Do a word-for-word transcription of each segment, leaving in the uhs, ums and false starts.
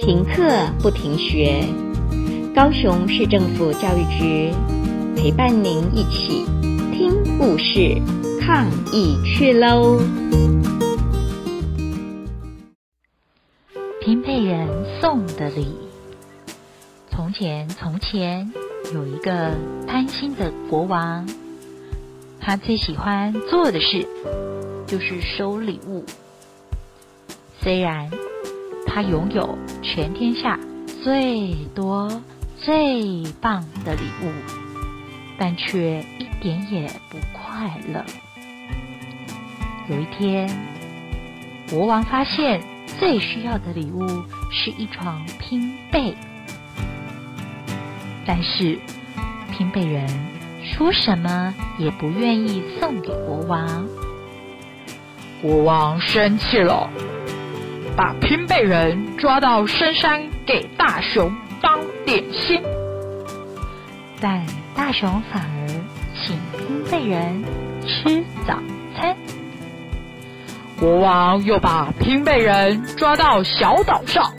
停课不停学，高雄市政府教育局陪伴您一起听故事抗疫去喽！平辈人送的礼。从前从前有一个贪心的国王，他最喜欢做的事就是收礼物。虽然他拥有全天下最多最棒的礼物，但却一点也不快乐。有一天，国王发现最需要的礼物是一床拼被，但是拼被人说什么也不愿意送给国王。国王生气了，把拼被人抓到深山给大熊当点心，但大熊反而请拼被人吃早餐。国王又把拼被人抓到小岛上，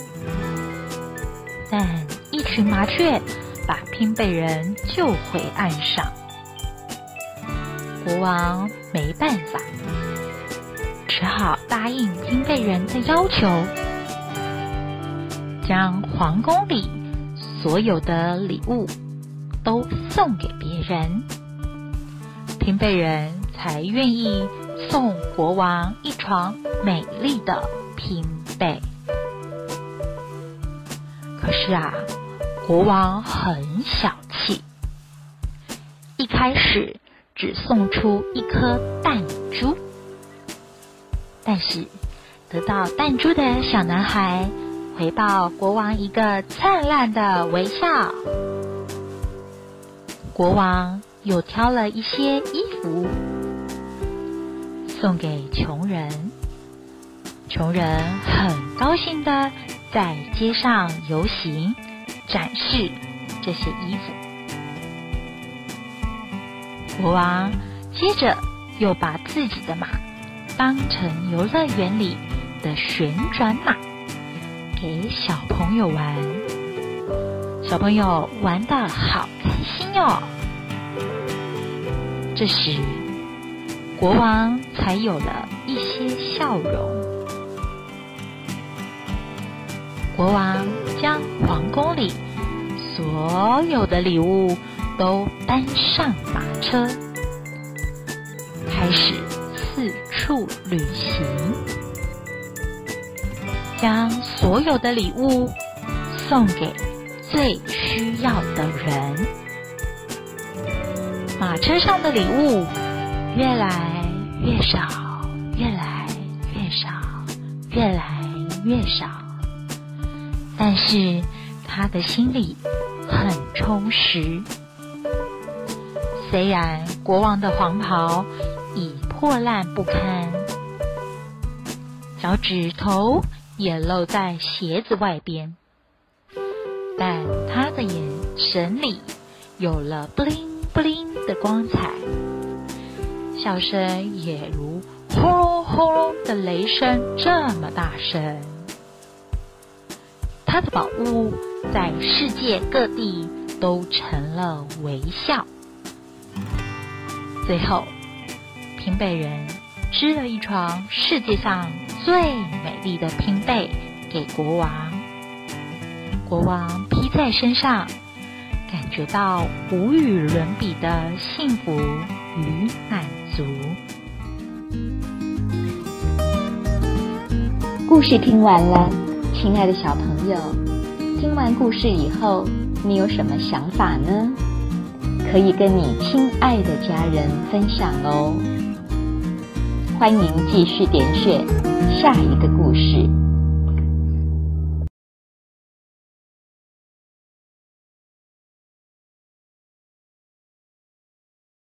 但一群麻雀把拼被人救回岸上。国王没办法，只好答应拼被人的要求，将皇宫里所有的礼物都送给别人，拼被人才愿意送国王一床美丽的拼被。可是啊，国王很小气，一开始只送出一颗弹珠，但是得到弹珠的小男孩回报国王一个灿烂的微笑。国王又挑了一些衣服送给穷人，穷人很高兴地在街上游行，展示这些衣服。国王接着又把自己的马当成游乐园里的旋转马给小朋友玩，小朋友玩得好开心哦。这时国王才有了一些笑容。国王将皇宫里所有的礼物都搬上马车，开始四处旅行，将所有的礼物送给最需要的人。马车上的礼物越来越少，越来越少，越来越少，但是他的心里很充实。虽然国王的黄袍已破烂不堪，脚趾头也露在鞋子外边，但他的眼神里有了 bling bling 的光彩，笑声也如轰隆轰隆的雷声这么大声。他的宝物在世界各地都成了微笑。最后，拼被人织了一床世界上最美丽的拼被给国王，国王披在身上，感觉到无与伦比的幸福与满足。故事听完了。亲爱的小朋友，听完故事以后，你有什么想法呢？可以跟你亲爱的家人分享哦。欢迎继续点选下一个故事。